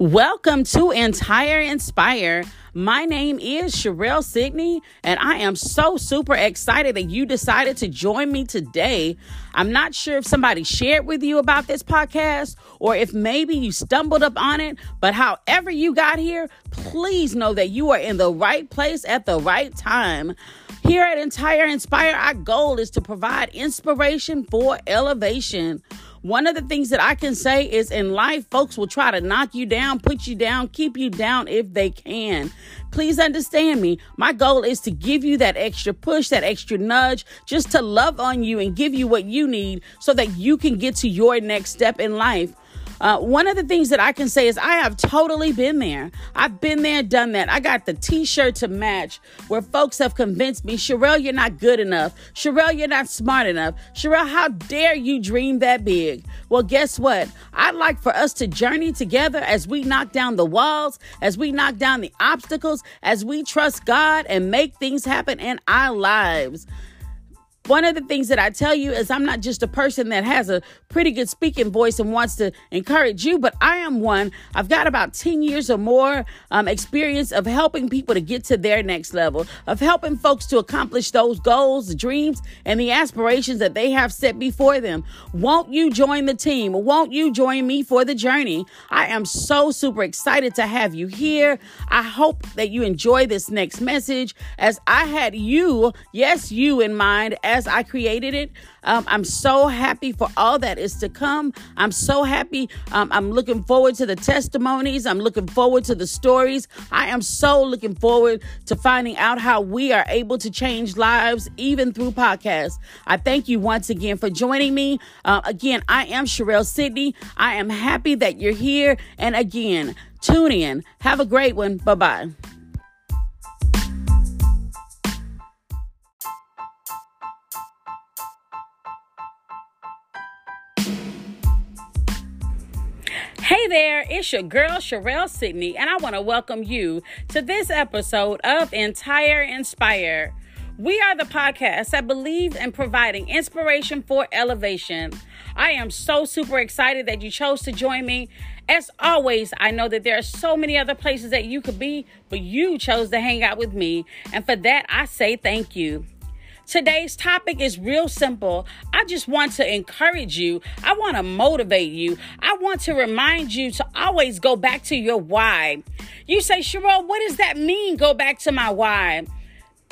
Welcome to Entire Inspire. My name is Sherelle Sydney, and I am so super excited that you decided to join me today. I'm not sure if somebody shared with you about this podcast or if maybe you stumbled up on it, but however you got here, please know that you are in the right place at the right time. Here at Entire Inspire, our goal is to provide inspiration for elevation. One of the things that I can say is in life, folks will try to knock you down, put you down, keep you down if they can. Please understand me. My goal is to give you that extra push, that extra nudge, just to love on you and give you what you need so that you can get to your next step in life. One of the things that I can say is I have totally been there. I've been there, done that. I got the t-shirt to match where folks have convinced me, Sherelle, you're not good enough. Sherelle, you're not smart enough. Sherelle, how dare you dream that big? Well, guess what? I'd like for us to journey together as we knock down the walls, as we knock down the obstacles, as we trust God and make things happen in our lives. One of the things that I tell you is I'm not just a person that has a pretty good speaking voice and wants to encourage you, but I am one. I've got about 10 years or more experience of helping people to get to their next level, of helping folks to accomplish those goals, the dreams, and the aspirations that they have set before them. Won't you join the team? Won't you join me for the journey? I am so super excited to have you here. I hope that you enjoy this next message as I had you, yes, you in mind as I created it. I'm so happy for all that is to come. I'm so happy. I'm looking forward to the testimonies. I'm looking forward to the stories. I am so looking forward to finding out how we are able to change lives even through podcasts. I thank you once again for joining me. Again, I am Sherelle Sydney. I am happy that you're here. And again, tune in. Have a great one. Bye-bye. Hey there, it's your girl Sherelle Sydney, and I want to welcome you to this episode of Entire Inspire. We are the podcast that believes in providing inspiration for elevation. I am so super excited that you chose to join me. As always, I know that there are so many other places that you could be, but you chose to hang out with me, and for that, I say thank you. Today's topic is real simple. I just want to encourage you. I want to motivate you. I want to remind you to always go back to your why. You say, Sherelle, what does that mean, go back to my why?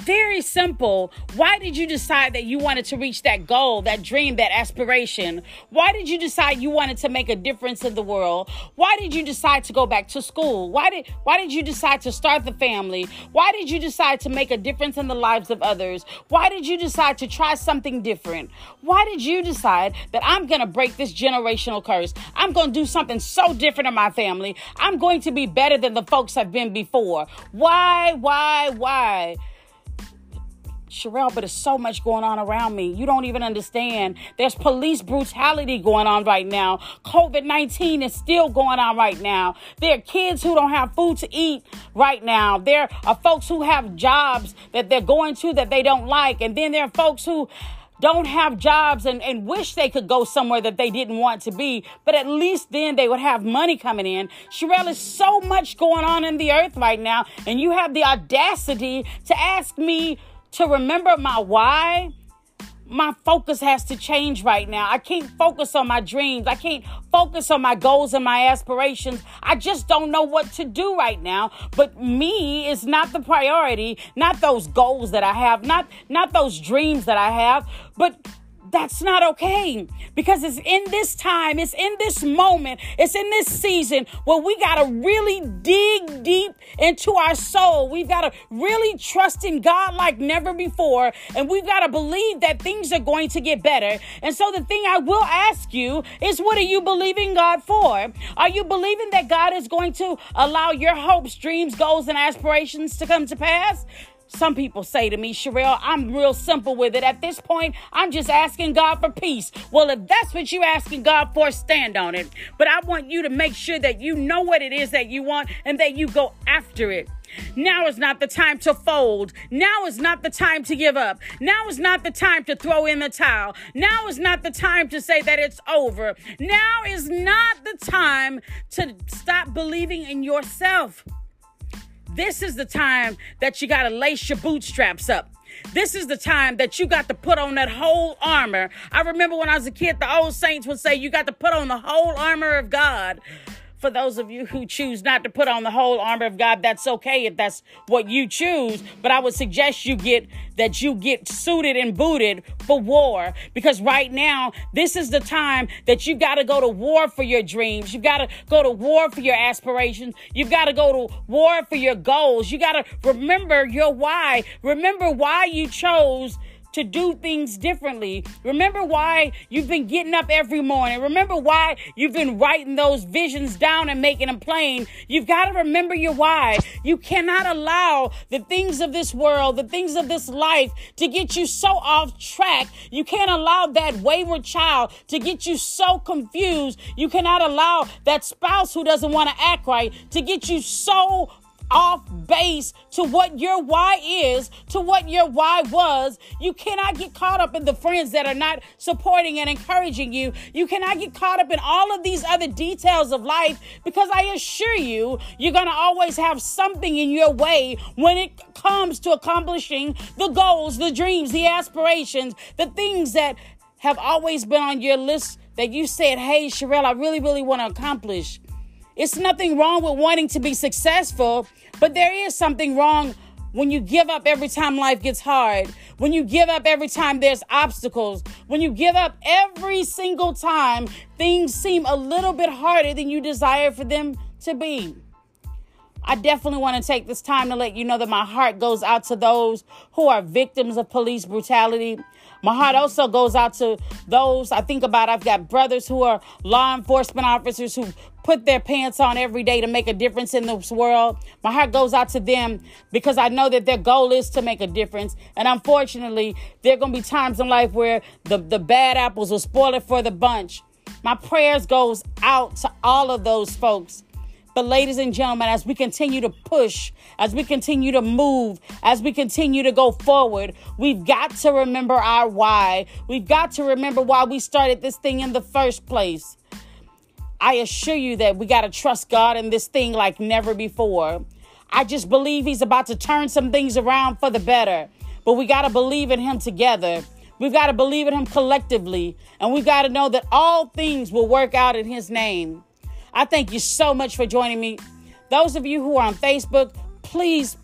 Very simple. Why did you decide that you wanted to reach that goal, that dream, that aspiration? Why did you decide you wanted to make a difference in the world? Why did you decide to go back to school? Why did you decide to start the family? Why did you decide to make a difference in the lives of others? Why did you decide to try something different? Why did you decide that I'm going to break this generational curse? I'm going to do something so different in my family. I'm going to be better than the folks I've been before. Why? Sherelle, but there's so much going on around me. You don't even understand. There's police brutality going on right now. COVID-19 is still going on right now. There are kids who don't have food to eat right now. There are folks who have jobs that they're going to that they don't like. And then there are folks who don't have jobs and wish they could go somewhere that they didn't want to be, but at least then they would have money coming in. Sherelle, there's so much going on in the earth right now, and you have the audacity to ask me to remember my why. My focus has to change right now. I can't focus on my dreams. I can't focus on my goals and my aspirations. I just don't know what to do right now. But me is not the priority, not those goals that I have, not those dreams that I have, but that's not okay, because it's in this time, it's in this moment, it's in this season where we got to really dig deep into our soul. We've got to really trust in God like never before, and we've got to believe that things are going to get better. And so the thing I will ask you is, what are you believing God for? Are you believing that God is going to allow your hopes, dreams, goals, and aspirations to come to pass? Some people say to me, Sherelle, I'm real simple with it. At this point, I'm just asking God for peace. Well, if that's what you're asking God for, stand on it. But I want you to make sure that you know what it is that you want and that you go after it. Now is not the time to fold. Now is not the time to give up. Now is not the time to throw in the towel. Now is not the time to say that it's over. Now is not the time to stop believing in yourself. This is the time that you got to lace your bootstraps up. This is the time that you got to put on that whole armor. I remember when I was a kid, the old saints would say you got to put on the whole armor of God. For those of you who choose not to put on the whole armor of God, that's okay if that's what you choose. But I would suggest you get suited and booted for war. Because right now, this is the time that you got to go to war for your dreams. You got to go to war for your aspirations. You've got to go to war for your goals. You got to remember your why. Remember why you chose to do things differently. Remember why you've been getting up every morning. Remember why you've been writing those visions down and making them plain. You've got to remember your why. You cannot allow the things of this world, the things of this life to get you so off track. You can't allow that wayward child to get you so confused. You cannot allow that spouse who doesn't want to act right to get you so off base to what your why is, to what your why was. You cannot get caught up in the friends that are not supporting and encouraging you. You cannot get caught up in all of these other details of life, because I assure you, you're going to always have something in your way when it comes to accomplishing the goals, the dreams, the aspirations, the things that have always been on your list that you said, hey, Sherelle, I really, really want to accomplish. It's nothing wrong with wanting to be successful, but there is something wrong when you give up every time life gets hard, when you give up every time there's obstacles, when you give up every single time things seem a little bit harder than you desire for them to be. I definitely want to take this time to let you know that my heart goes out to those who are victims of police brutality. My heart also goes out to those I think about. I've got brothers who are law enforcement officers who put their pants on every day to make a difference in this world. My heart goes out to them because I know that their goal is to make a difference. And unfortunately, there are going to be times in life where the bad apples will spoil it for the bunch. My prayers goes out to all of those folks. But ladies and gentlemen, as we continue to push, as we continue to move, as we continue to go forward, we've got to remember our why. We've got to remember why we started this thing in the first place. I assure you that we got to trust God in this thing like never before. I just believe he's about to turn some things around for the better. But we got to believe in him together. We've got to believe in him collectively. And we've got to know that all things will work out in his name. I thank you so much for joining me. Those of you who are on Facebook, please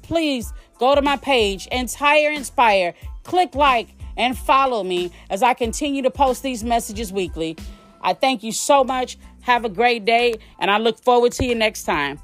go to my page, Entire Inspire. Click like and follow me as I continue to post these messages weekly. I thank you so much. Have a great day, and I look forward to you next time.